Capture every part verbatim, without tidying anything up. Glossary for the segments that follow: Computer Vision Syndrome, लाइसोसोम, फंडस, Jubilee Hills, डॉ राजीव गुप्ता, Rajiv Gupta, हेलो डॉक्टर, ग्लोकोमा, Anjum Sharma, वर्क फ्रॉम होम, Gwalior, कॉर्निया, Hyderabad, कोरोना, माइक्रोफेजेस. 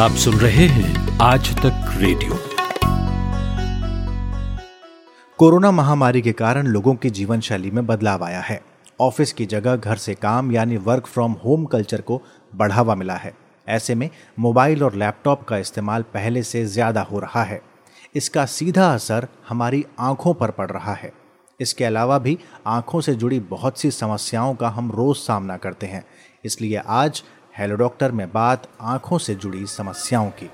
आप सुन रहे हैं आज तक रेडियो। कोरोना महामारी के कारण लोगों की जीवन शैली में बदलाव आया है। ऑफिस की जगह घर से काम यानी वर्क फ्रॉम होम कल्चर को बढ़ावा मिला है। ऐसे में मोबाइल और लैपटॉप का इस्तेमाल पहले से ज़्यादा हो रहा है। इसका सीधा असर हमारी आँखों पर पड़ रहा है। इसके अलावा भी आँखों से जुड़ी बहुत सी समस्याओं का हम रोज़ सामना करते हैं। इसलिए आज हेलो डॉक्टर में बात आंखों से जुड़ी समस्याओं की।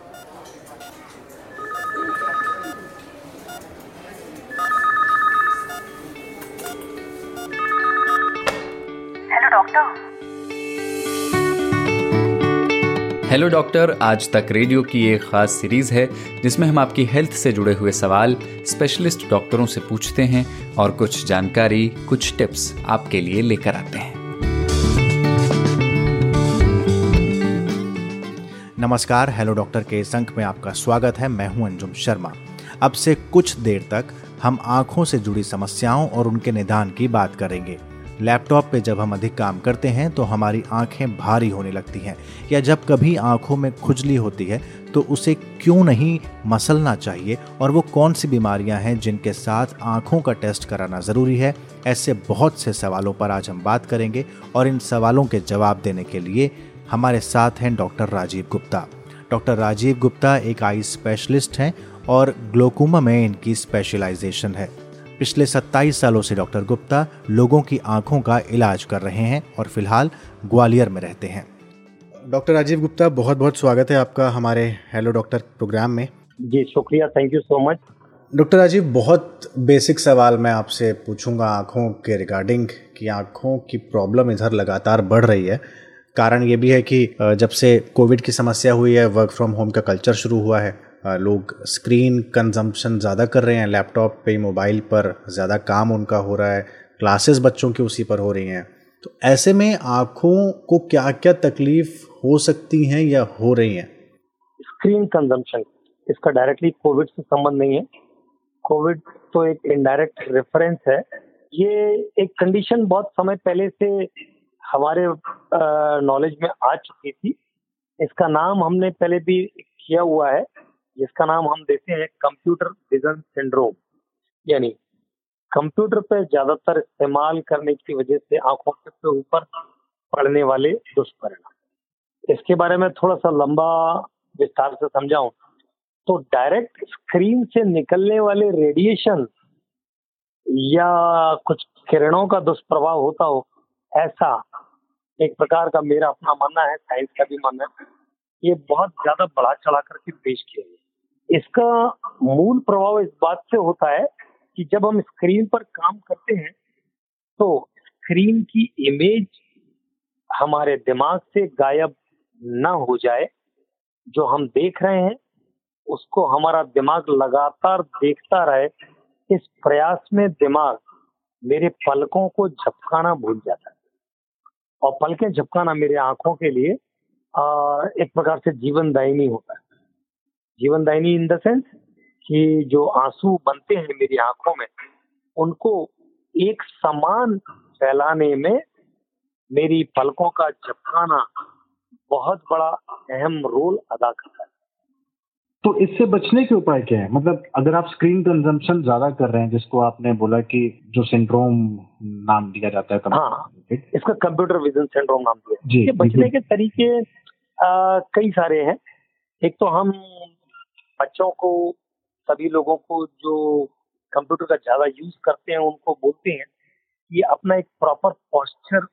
हेलो डॉक्टर हेलो डॉक्टर आज तक रेडियो की एक खास सीरीज है जिसमें हम आपकी हेल्थ से जुड़े हुए सवाल स्पेशलिस्ट डॉक्टरों से पूछते हैं और कुछ जानकारी, कुछ टिप्स आपके लिए लेकर आते हैं। नमस्कार, हेलो डॉक्टर के इस अंक में आपका स्वागत है। मैं हूं अंजुम शर्मा। अब से कुछ देर तक हम आंखों से जुड़ी समस्याओं और उनके निदान की बात करेंगे। लैपटॉप पे जब हम अधिक काम करते हैं तो हमारी आंखें भारी होने लगती हैं, या जब कभी आंखों में खुजली होती है तो उसे क्यों नहीं मसलना चाहिए, और वो कौन सी बीमारियां हैं जिनके साथ आंखों का टेस्ट कराना ज़रूरी है। ऐसे बहुत से सवालों पर आज हम बात करेंगे और इन सवालों के जवाब देने के लिए हमारे साथ हैं डॉक्टर राजीव गुप्ता। डॉक्टर राजीव गुप्ता एक आई स्पेशलिस्ट हैं और ग्लोकोमा में इनकी स्पेशलाइजेशन है। पिछले सत्ताईस सालों से डॉक्टर गुप्ता लोगों की आंखों का इलाज कर रहे हैं और फिलहाल ग्वालियर में रहते हैं। डॉक्टर राजीव गुप्ता, बहुत बहुत स्वागत है आपका हमारे हेलो डॉक्टर प्रोग्राम में। जी शुक्रिया, thank you so much. Doctor Rajeev, बहुत बेसिक सवाल मैं आपसे पूछूंगा आँखों के रिगार्डिंग कि आँखों की प्रॉब्लम इधर लगातार बढ़ रही है। कारण ये भी है कि जब से कोविड की समस्या हुई है, वर्क फ्रॉम होम का कल्चर शुरू हुआ है, लोग स्क्रीन कंजम्पशन ज़्यादा कर रहे हैं, लैपटॉप पे, मोबाइल पर ज़्यादा काम उनका हो रहा है, क्लासेस बच्चों की उसी पर हो रही हैं। तो ऐसे में आँखों को क्या क्या तकलीफ हो सकती हैं या हो रही हैं? स्क्रीन कंजम्पशन, इसका डायरेक्टली कोविड से संबंध नहीं है। कोविड तो एक इनडायरेक्ट रेफरेंस है। ये एक कंडीशन बहुत समय पहले से हमारे नॉलेज में आ चुकी थी। इसका नाम हमने पहले भी किया हुआ है, जिसका नाम हम देते हैं कंप्यूटर विजन सिंड्रोम, यानी कंप्यूटर पर ज्यादातर इस्तेमाल करने की वजह से आंखों के ऊपर पड़ने वाले दुष्परिणाम। इसके बारे में थोड़ा सा लंबा विस्तार से समझाऊं तो डायरेक्ट स्क्रीन से निकलने वाले रेडिएशन या कुछ किरणों का दुष्प्रभाव होता हो, ऐसा एक प्रकार का मेरा अपना मानना है, साइंस का भी मानना है। ये बहुत ज्यादा बढ़ा चढ़ा करके पेश किया है। इसका मूल प्रभाव इस बात से होता है कि जब हम स्क्रीन पर काम करते हैं तो स्क्रीन की इमेज हमारे दिमाग से गायब ना हो जाए। जो हम देख रहे हैं उसको हमारा दिमाग लगातार देखता रहे, इस प्रयास में दिमाग मेरे पलकों को झपकाना भूल जाता है, और पलकें झपकाना मेरे आंखों के लिए एक प्रकार से जीवनदायिनी होता है। जीवनदायिनी इन द सेंस कि जो आंसू बनते हैं मेरी आंखों में, उनको एक समान फैलाने में मेरी पलकों का झपकाना बहुत बड़ा अहम रोल अदा करता है। तो इससे बचने के उपाय क्या है? मतलब अगर आप स्क्रीन कंजम्पशन ज्यादा कर रहे हैं, जिसको आपने बोला कि जो सिंड्रोम नाम दिया जाता है, हाँ, इसका कंप्यूटर विजन सिंड्रोम नाम दिया है। बचने के तरीके आ, कई सारे हैं। एक तो हम बच्चों को, सभी लोगों को जो कंप्यूटर का ज्यादा यूज करते हैं उनको बोलते हैं कि अपना एक प्रॉपर पोस्चर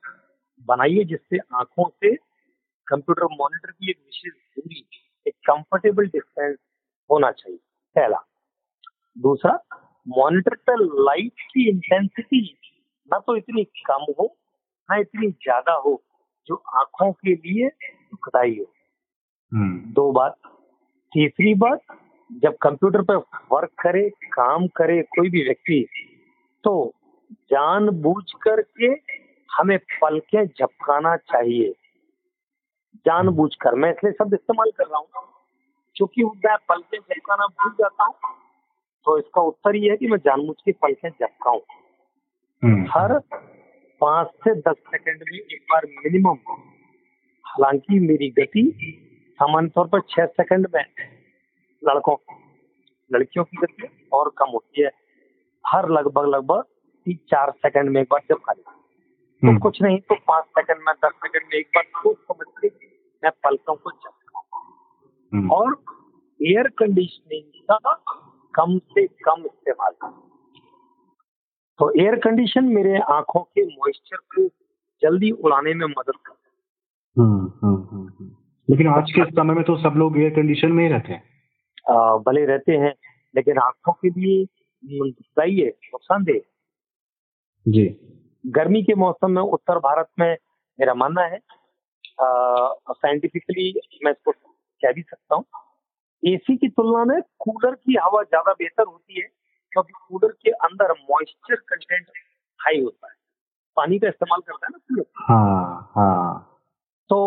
बनाइए, जिससे आंखों से कंप्यूटर मॉनिटर की एक विशेष दूरी, एक कंफर्टेबल डिस्टेंस होना चाहिए, पहला। दूसरा, मॉनिटर पर लाइट की इंटेंसिटी ना तो इतनी कम हो ना इतनी ज्यादा हो जो आंखों के लिए दुखदाई हो। hmm. दो बात। तीसरी बात, जब कंप्यूटर पर वर्क करे, काम करे कोई भी व्यक्ति, तो जानबूझ करके हमें पलकें झपकाना चाहिए। जानबूझकर मैं इसलिए शब्द इस्तेमाल कर रहा हूँ क्योंकि मैं पलकें झपकाना भूल जाता हूँ, तो इसका उत्तर ये है कि मैं जानबूझ के पलकें झपकाऊँ। हर पांच से दस सेकंड में एक बार मिनिमम, हालांकि मेरी गति सामान्य तौर पर छह सेकंड में लड़कों लड़कियों की गति और कम होती है, हर लगभग लगभग तीन चार सेकंड में एक बार जब खा तो कुछ नहीं तो पांच सेकंड में दस सेकंड में एक बार सोच समझ के मैं पलकों को चटका और एयर कंडीशनिंग का कम से कम इस्तेमाल कर। तो एयर कंडीशन मेरे आंखों के मॉइस्चर को जल्दी उड़ाने में मदद करता है। लेकिन आज के समय में तो सब लोग एयर कंडीशन में ही रहते हैं, भले रहते हैं लेकिन आंखों के लिए सही है, नुकसानदेह जी। गर्मी के मौसम में उत्तर भारत में मेरा मानना है साइंटिफिकली मैं इसको कह भी सकता हूँ, एसी की तुलना में कूलर की हवा ज्यादा बेहतर होती है क्योंकि कूलर के अंदर मॉइस्चर कंटेंट हाई होता है, पानी का इस्तेमाल करता है ना कूलर। हाँ, हाँ। तो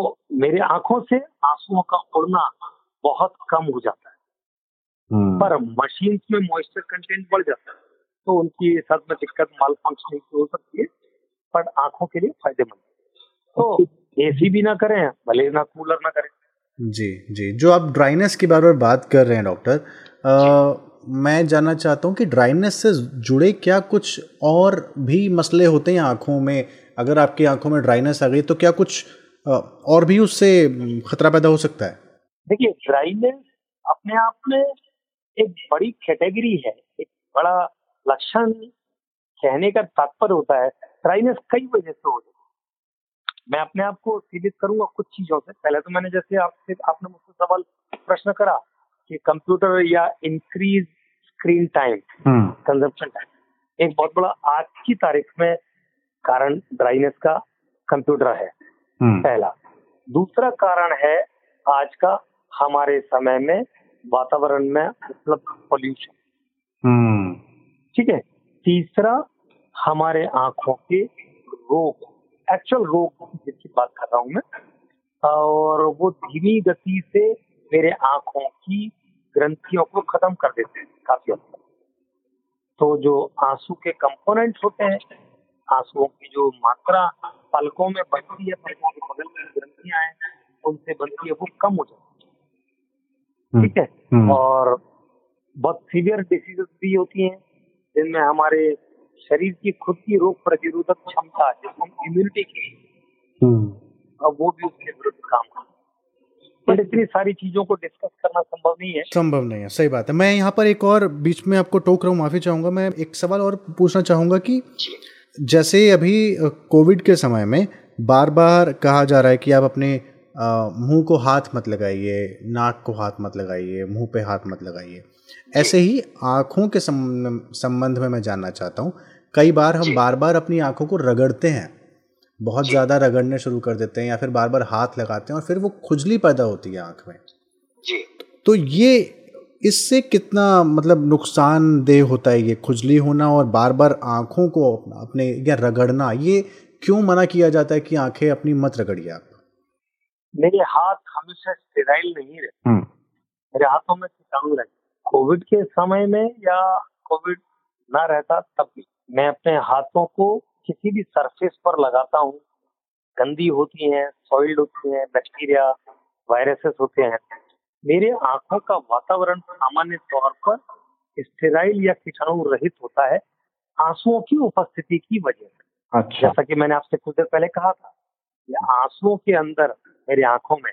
मेरे आंखों से आंसुओं का उड़ना बहुत कम हो जाता है, पर मशीन में मॉइस्चर कंटेंट बढ़ जाता है तो उनकी साथ में दिक्कत माल फंक्शनिंग हो सकती है, पर आंखों के लिए फायदेमंद। तो एसी भी ना करें भले ना कूलर ना करें। जी जी, जो आप ड्राइनेस के बारे में बात कर रहे हैं डॉक्टर, मैं जानना चाहता हूँ कि ड्राइनेस से जुड़े क्या कुछ और भी मसले होते हैं आंखों में? अगर आपकी आंखों में ड्राइनेस आ गई तो क्या कुछ और भी उससे खतरा पैदा हो सकता है? देखिए, ड्राइनेस अपने आप में एक बड़ी कैटेगरी है, एक बड़ा लक्षण कहने का तात्पर्य होता है। ड्राइनेस कई वजह से हो जाती है। मैं अपने आप को सीमित करूंगा कुछ चीजों से। पहले तो मैंने जैसे आपसे आपने मुझसे सवाल प्रश्न करा कि कंप्यूटर या increase screen time consumption time एक बहुत बड़ा आज की तारीख में कारण ड्राइनेस का कंप्यूटर है, पहला। दूसरा कारण है आज का हमारे समय में वातावरण में उपलब्ध पॉल्यूशन, ठीक है। तीसरा हमारे आंखों के रोग, एक्चुअल रोग जिसकी बात कर रहा हूं मैं, और वो धीमी गति से मेरे आंखों की ग्रंथियों को खत्म कर देते हैं काफी हद तक। तो जो आंसू के कंपोनेंट होते हैं, आंसुओं की जो मात्रा पलकों में बनती है, पलकों के बगल में ग्रंथियां हैं उनसे बनती है, वो कम हो जाती है, ठीक है। और बहुत सीवियर डिसीजेस भी होती हैं जिनमें हमारे शरीर की खुद की रोग प्रतिरोधक क्षमता जिसको हम इम्यूनिटी की, अब वो भी उसके विरुद्ध काम करता है। पर इतनी सारी चीजों को डिस्कस करना संभव नहीं है, संभव नहीं है, सही बात है। मैं यहाँ पर एक और बीच में आपको टोक रहा हूँ, माफी चाहूंगा। मैं एक सवाल और पूछना चाहूंगा कि जैसे अभी कोविड के समय में बार बार कहा जा रहा है कि आप अपने मुंह को हाथ मत लगाइए, नाक को हाथ मत लगाइए, मुंह पे हाथ मत लगाइए, ऐसे ही आंखों के संबंध में मैं जानना चाहता हूँ। कई बार हम बार बार अपनी आंखों को रगड़ते हैं, बहुत ज़्यादा रगड़ने शुरू कर देते हैं या फिर बार बार हाथ लगाते हैं और फिर वो खुजली पैदा होती है आंख में। जी। तो ये इससे कितना मतलब नुकसानदेह होता है, ये खुजली होना और बार बार आंखों को अपने या रगड़ना, ये क्यों मना किया जाता है कि आंखें अपनी मत रगड़िए आप? मेरे हाथ हमेशा स्टेराइल नहीं रहते, मेरे हाथों में कीटाणु रहते। कोविड के समय में या कोविड ना रहता तब भी मैं अपने हाथों को किसी भी सरफेस पर लगाता हूँ, गंदी होती है, सॉइल्ड होती है, बैक्टीरिया वायरसेस होते हैं। मेरे आंखों का वातावरण सामान्य तौर पर स्टेराइल या कीटाणु रहित होता है आंसुओं की उपस्थिति की वजह से। अच्छा। जैसा कि मैंने आपसे कुछ देर पहले कहा था, आंसुओं के अंदर मेरी आंखों में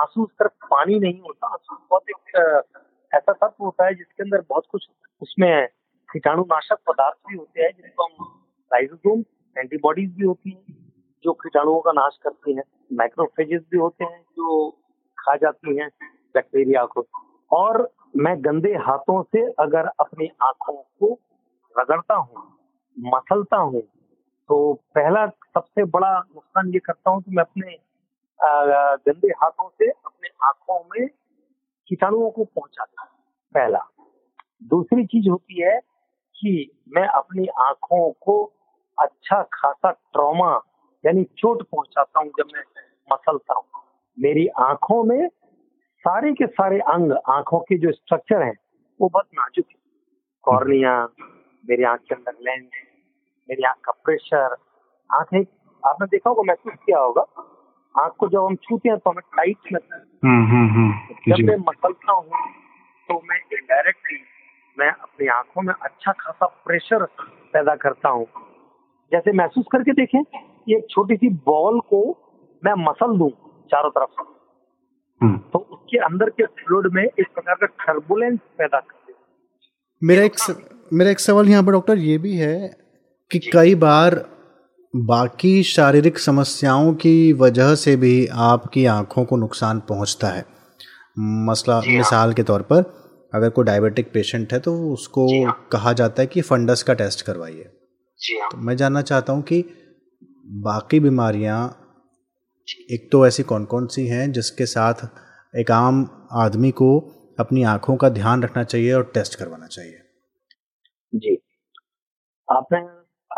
आंसू सिर्फ पानी नहीं होता, आंसू बहुत एक ऐसा तत्व होता है जिसके अंदर बहुत कुछ होता है। उसमें कीटाणुनाशक पदार्थ भी होते हैं जिसको हम लाइसोसोम, एंटीबॉडीज भी होती हैं जो कीटाणुओं का नाश करती हैं, माइक्रोफेजेस भी होते हैं जो खा जाती हैं बैक्टीरिया को। और मैं गंदे हाथों से अगर अपनी आंखों को रगड़ता हूँ, मसलता हूँ, तो पहला सबसे बड़ा नुकसान ये करता हूँ कि मैं अपने गंदे हाथों से अपने आंखों में कीटाणुओं को पहुंचाता हूँ, पहला। दूसरी चीज होती है कि मैं अपनी आंखों को अच्छा खासा ट्रॉमा यानी चोट पहुंचाता हूँ जब मैं मसलता हूँ। मेरी आंखों में सारे के सारे अंग, आंखों के जो स्ट्रक्चर हैं वो बहुत नाजुक है। कॉर्निया, मेरी आंख के अंदर लेंस, मेरी आंख का प्रेशर, आंखें आपने देखा होगा, महसूस किया होगा, आँख को जब हम छूते हैं तो हमें टाइट लगता है। जब मैं मसलता हूँ तो मैं इनडायरेक्टली मैं अपनी आंखों में अच्छा खासा प्रेशर पैदा करता हूँ। जैसे महसूस करके देखें कि एक छोटी सी बॉल को मैं मसल दूं चारों तरफ तो उसके अंदर के फ्लूइड में एक प्रकार का टर्बुलेंस पैदा करते हैं। मेरा एक स... मेरा एक सवाल यहाँ पर डॉक्टर ये भी है कि कई बार बाकी शारीरिक समस्याओं की वजह से भी आपकी आंखों को नुकसान पहुंचता है। मसला मिसाल के तौर पर अगर कोई डायबिटिक पेशेंट है तो उसको कहा जाता है कि फंगस का टेस्ट करवाइए। तो मैं जानना चाहता हूं कि बाकी बीमारियां एक तो ऐसी कौन कौन सी हैं जिसके साथ एक आम आदमी को अपनी आंखों का ध्यान रखना चाहिए और टेस्ट करवाना चाहिए। जी, आपने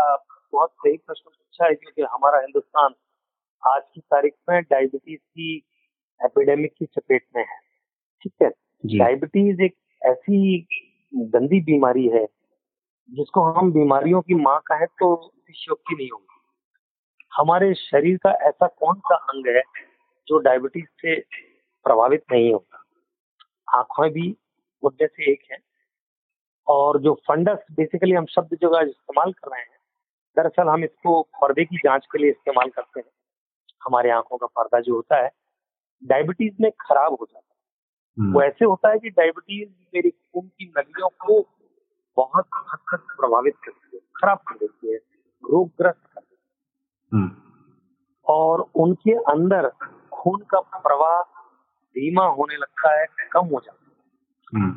आप बहुत सही प्रश्न पूछा है क्योंकि हमारा हिंदुस्तान आज की तारीख में डायबिटीज की एपिडेमिक की चपेट में है। ठीक है, डायबिटीज एक ऐसी गंदी बीमारी है जिसको हम बीमारियों की माँ कहें तो शोक नहीं होगी। हमारे शरीर का ऐसा कौन सा अंग है जो डायबिटीज से प्रभावित नहीं होता। आंखें भी उनमें से एक है। और जो फंडस बेसिकली हम शब्द जो इस्तेमाल कर रहे हैं दरअसल हम इसको पर्दे की जांच के लिए इस्तेमाल करते हैं। हमारे आंखों का पर्दा जो होता है डायबिटीज में खराब हो जाता है। वो ऐसे होता है कि डायबिटीज मेरी खून की नलियों को बहुत हद तक प्रभावित करती है, खराब कर देती है, रोगग्रस्त कर देती है। और उनके अंदर खून का प्रवाह धीमा होने लगता है, कम हो जाता है।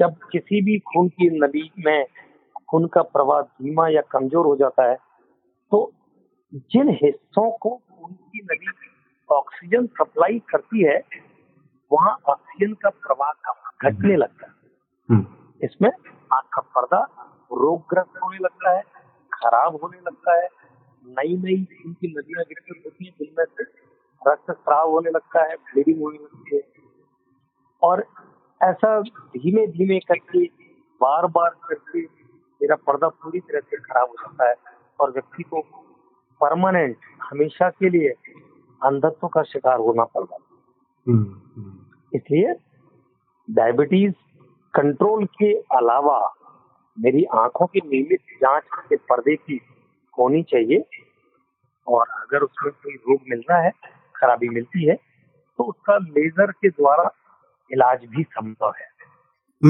जब किसी भी खून की नली में खून का प्रवाह धीमा या कमजोर हो जाता है तो जिन हिस्सों को खून की नली ऑक्सीजन सप्लाई करती है वहां ऑक्सीजन का प्रवाह घटने लगता है। इसमें आंख का पर्दा रोगग्रस्त होने लगता है, खराब होने लगता है। नई नई खून की नलियां विकसित होती है जिनमें से रक्तस्राव होने लगता है, ब्लीडिंग होने लगती है। और ऐसा धीमे धीमे करके बार बार करके मेरा पर्दा पूरी तरह से खराब हो जाता है और व्यक्ति को परमानेंट हमेशा के लिए अंधत्व का शिकार होना पड़ता है। इसलिए डायबिटीज कंट्रोल के अलावा मेरी आंखों की नियमित जांच के पर्दे की होनी चाहिए और अगर उसमें कोई रोग मिलना है, खराबी मिलती है तो उसका लेजर के द्वारा इलाज भी संभव है।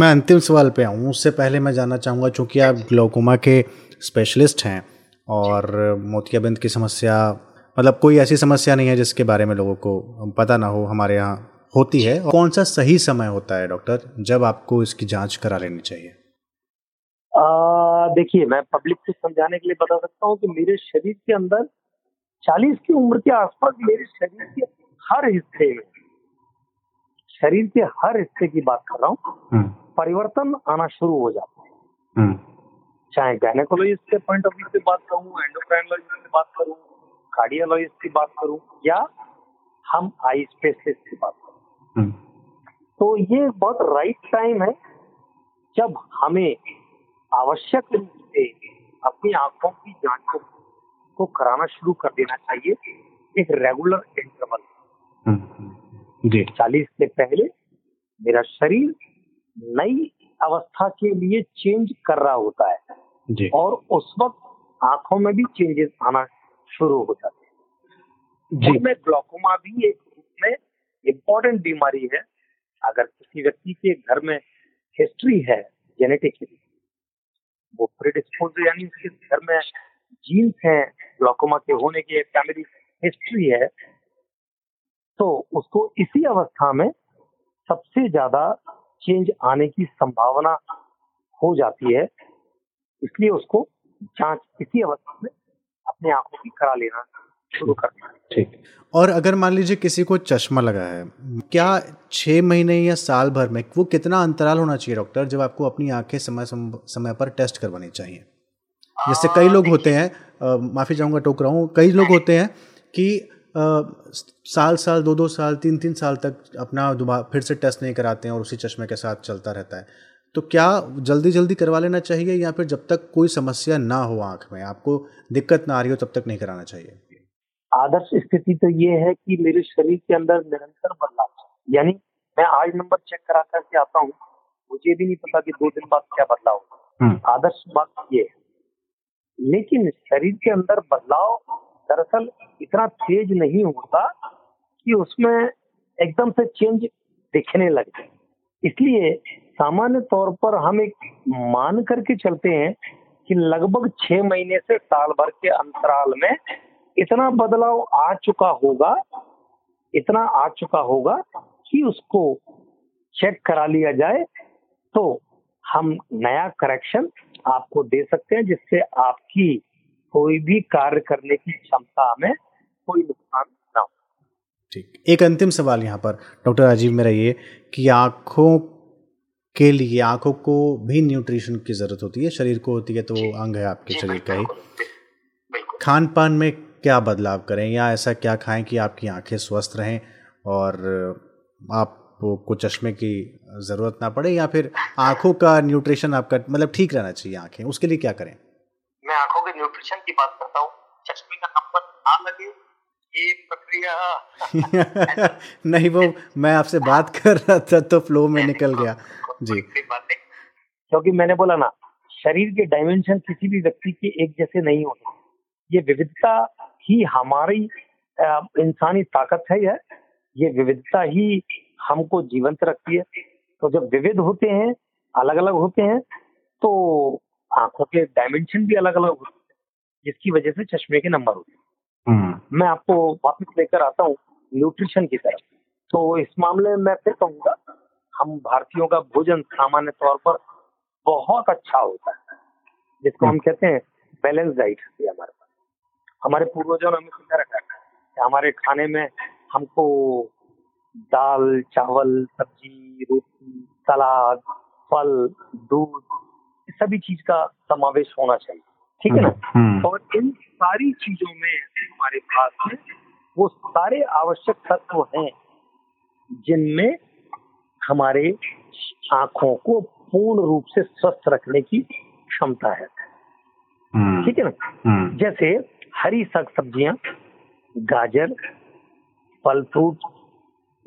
मैं अंतिम सवाल पे आऊँ उससे पहले मैं जानना चाहूँगा, चूँकि आप ग्लूकोमा के स्पेशलिस्ट हैं और मोतियाबिंद की समस्या मतलब कोई ऐसी समस्या नहीं है जिसके बारे में लोगों को पता ना हो, हमारे यहाँ होती है। कौन सा सही समय होता है डॉक्टर जब आपको इसकी जांच करा लेनी चाहिए? देखिए, मैं पब्लिक को समझाने के लिए बता सकता हूँ कि मेरे शरीर के अंदर चालीस की उम्र के आसपास मेरे शरीर के हर हिस्से में शरीर के हर हिस्से की बात कर रहा हूँ परिवर्तन आना शुरू हो जाता है। चाहे गायनेकोलॉजिस्ट के पॉइंट ऑफ व्यू से बात करूँ, एंडोक्राइनोलॉजिस्ट से बात करूँ, कार्डियोलॉजिस्ट की बात करूँ या हम आई स्पेशलिस्ट की बात करूँ तो ये बहुत राइट टाइम है जब हमें आवश्यक रूप से अपनी आंखों की जांच को कराना शुरू कर देना चाहिए एक रेगुलर इंटरवल। चालीस से पहले मेरा शरीर नई अवस्था के लिए चेंज कर रहा होता है जी। और उस वक्त आंखों में भी चेंजेस आना शुरू हो जाते हैं। ग्लॉकोमा भी एक रूप में इम्पोर्टेंट बीमारी है। अगर किसी व्यक्ति के घर में हिस्ट्री है जेनेटिक, वो प्रीडिस्पोज यानी उसके घर में जीन्स हैं ग्लॉकोमा के होने की, फैमिली हिस्ट्री है तो उसको इसी अवस्था में सबसे ज्यादा चेंज आने की संभावना हो जाती है। इसलिए उसको जांच इसी अवस्था में अपने आंखों की करा लेना शुरू करना है। ठीक। और अगर मान लीजिए किसी को चश्मा लगा है, क्या छः महीने या साल भर में वो कितना अंतराल होना चाहिए डॉक्टर जब आपको अपनी आंखें समय समय पर टेस्ट करवानी चाहिए? जैसे कई लोग होते हैं, माफी चाहूंगा टोक रहा हूँ, कई लोग होते हैं कि साल साल दो दो साल तीन तीन साल तक अपना दोबारा फिर से टेस्ट नहीं कराते हैं और उसी चश्मे के साथ चलता रहता है। तो क्या जल्दी जल्दी करवा लेना चाहिए या फिर जब तक कोई समस्या ना हो आंख में, आपको दिक्कत ना आ रही हो तब तक नहीं कराना चाहिए? आदर्श स्थिति तो ये है कि मेरे शरीर के अंदर निरंतर बदलाव, यानी मैं आज नंबर चेक करा करके आता हूँ, मुझे भी नहीं पता कि दो दिन बाद क्या बदलाव होगा। आदर्श बात ये है, लेकिन शरीर के अंदर बदलाव दरअसल इतना तेज नहीं होता कि उसमें एकदम से चेंज दिखने लगे। इसलिए सामान्य तौर पर हम एक मान करके चलते हैं कि लगभग छह महीने से साल भर के अंतराल में इतना बदलाव आ चुका होगा, इतना आ चुका होगा कि उसको चेक करा लिया जाए तो हम नया करेक्शन आपको दे सकते हैं, जिससे आपकी कोई भी कार्य करने की क्षमता में कोई नुकसान ना हो। ठीक, एक अंतिम सवाल यहाँ पर डॉक्टर राजीव मेरा ये कि आँखों के लिए, आँखों को भी न्यूट्रिशन की जरूरत होती है, शरीर को होती है तो वो अंग है आपके शरीर का ही। खान पान में क्या बदलाव करें या ऐसा क्या खाएं कि आपकी आंखें स्वस्थ रहें और आपको चश्मे की जरूरत ना पड़े, या फिर आंखों का न्यूट्रिशन आपका मतलब ठीक रहना चाहिए आंखें, उसके लिए क्या करें? मैं आंखों के न्यूट्रिशन की बात करता हूँ, चश्मे का नंबर ना लगे ये प्रक्रिया नहीं, वो मैं आपसे बात कर रहा था तो फ्लो में निकल गया जी, क्योंकि मैंने बोला ना शरीर के डायमेंशन किसी भी व्यक्ति के एक जैसे नहीं होते। ये विविधता ही हमारी इंसानी ताकत है, यह ये विविधता ही हमको जीवंत रखती है। तो जब विविध होते हैं, अलग अलग होते हैं, तो आंखों के डायमेंशन भी अलग अलग होते हैं, जिसकी वजह से चश्मे के नंबर होते हैं। मैं आपको वापस लेकर आता हूँ न्यूट्रिशन की तरफ। तो इस मामले में मैं फिर कहूँगा, हम भारतीयों का भोजन सामान्य तौर पर बहुत अच्छा होता है, जिसको हम कहते हैं बैलेंस डाइट है हमारे पास। हमारे पूर्वजों ने हमें सिखा रखा है कि हमारे खाने में हमको दाल, चावल, सब्जी, रोटी, सलाद, फल, दूध, सभी चीज का समावेश होना चाहिए, ठीक है ना। और इन सारी चीजों में हमारे पास में वो सारे आवश्यक तत्व हैं जिनमें हमारे आंखों को पूर्ण रूप से स्वस्थ रखने की क्षमता है, ठीक है ना। जैसे हरी साग सब्जियां, गाजर, फल फ्रूट,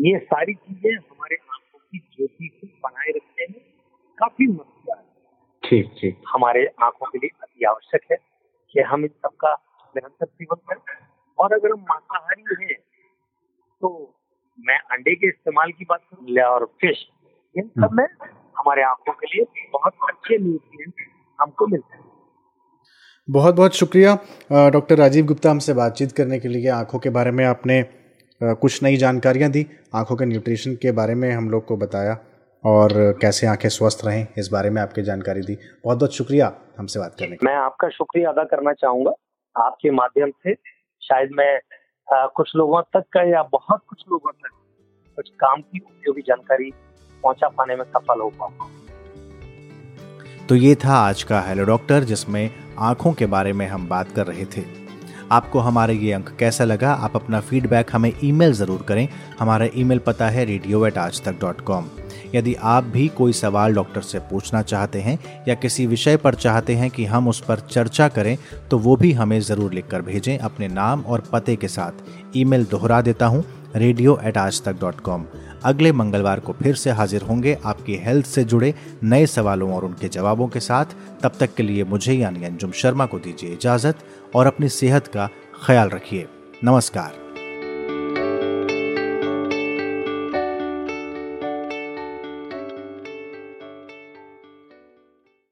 ये सारी चीजें हमारे आंखों की ज्योति को बनाए रखने में काफी मदद करती है, ठीक ठीक हमारे आंखों के लिए अति आवश्यक है कि हम इन सबका निरंतर सेवन करें। और अगर हम मांसाहारी हैं तो मैं अंडे के इस्तेमाल की बात करूँ और फिश, इन सब में हमारे आंखों के लिए बहुत अच्छे न्यूट्रिएंट हमको मिलते हैं। बहुत बहुत शुक्रिया डॉक्टर राजीव गुप्ता हमसे बातचीत करने के लिए। आँखों के बारे में आपने कुछ नई जानकारियाँ दी, आँखों के न्यूट्रिशन के बारे में हम लोग को बताया और कैसे आँखें स्वस्थ रहें इस बारे में आपकी जानकारी दी। बहुत बहुत शुक्रिया हमसे बात करने के लिए। मैं आपका शुक्रिया अदा करना चाहूँगा, आपके माध्यम से शायद मैं आ, कुछ लोगों तक का या बहुत कुछ लोगों तक कुछ काम की उपयोगी जानकारी पहुँचा पाने में सफल हो पाऊँगा। तो ये था आज का हेलो डॉक्टर, जिसमें आँखों के बारे में हम बात कर रहे थे। आपको हमारा ये अंक कैसा लगा? आप अपना फीडबैक हमें ईमेल ज़रूर करें। हमारा ईमेल पता है रेडियो एट आज तक डॉट कॉम। यदि आप भी कोई सवाल डॉक्टर से पूछना चाहते हैं या किसी विषय पर चाहते हैं कि हम उस पर चर्चा करें तो वो भी हमें ज़रूर लिखकर भेजें अपने नाम और पते के साथ। ईमेल दोहरा देता हूँ, रेडियो एट आज तक डॉट कॉम। अगले मंगलवार को फिर से हाजिर होंगे आपकी हेल्थ से जुड़े नए सवालों और उनके जवाबों के साथ। तब तक के लिए मुझे यानी अंजुम शर्मा को दीजिए इजाज़त और अपनी सेहत का ख्याल रखिए। नमस्कार।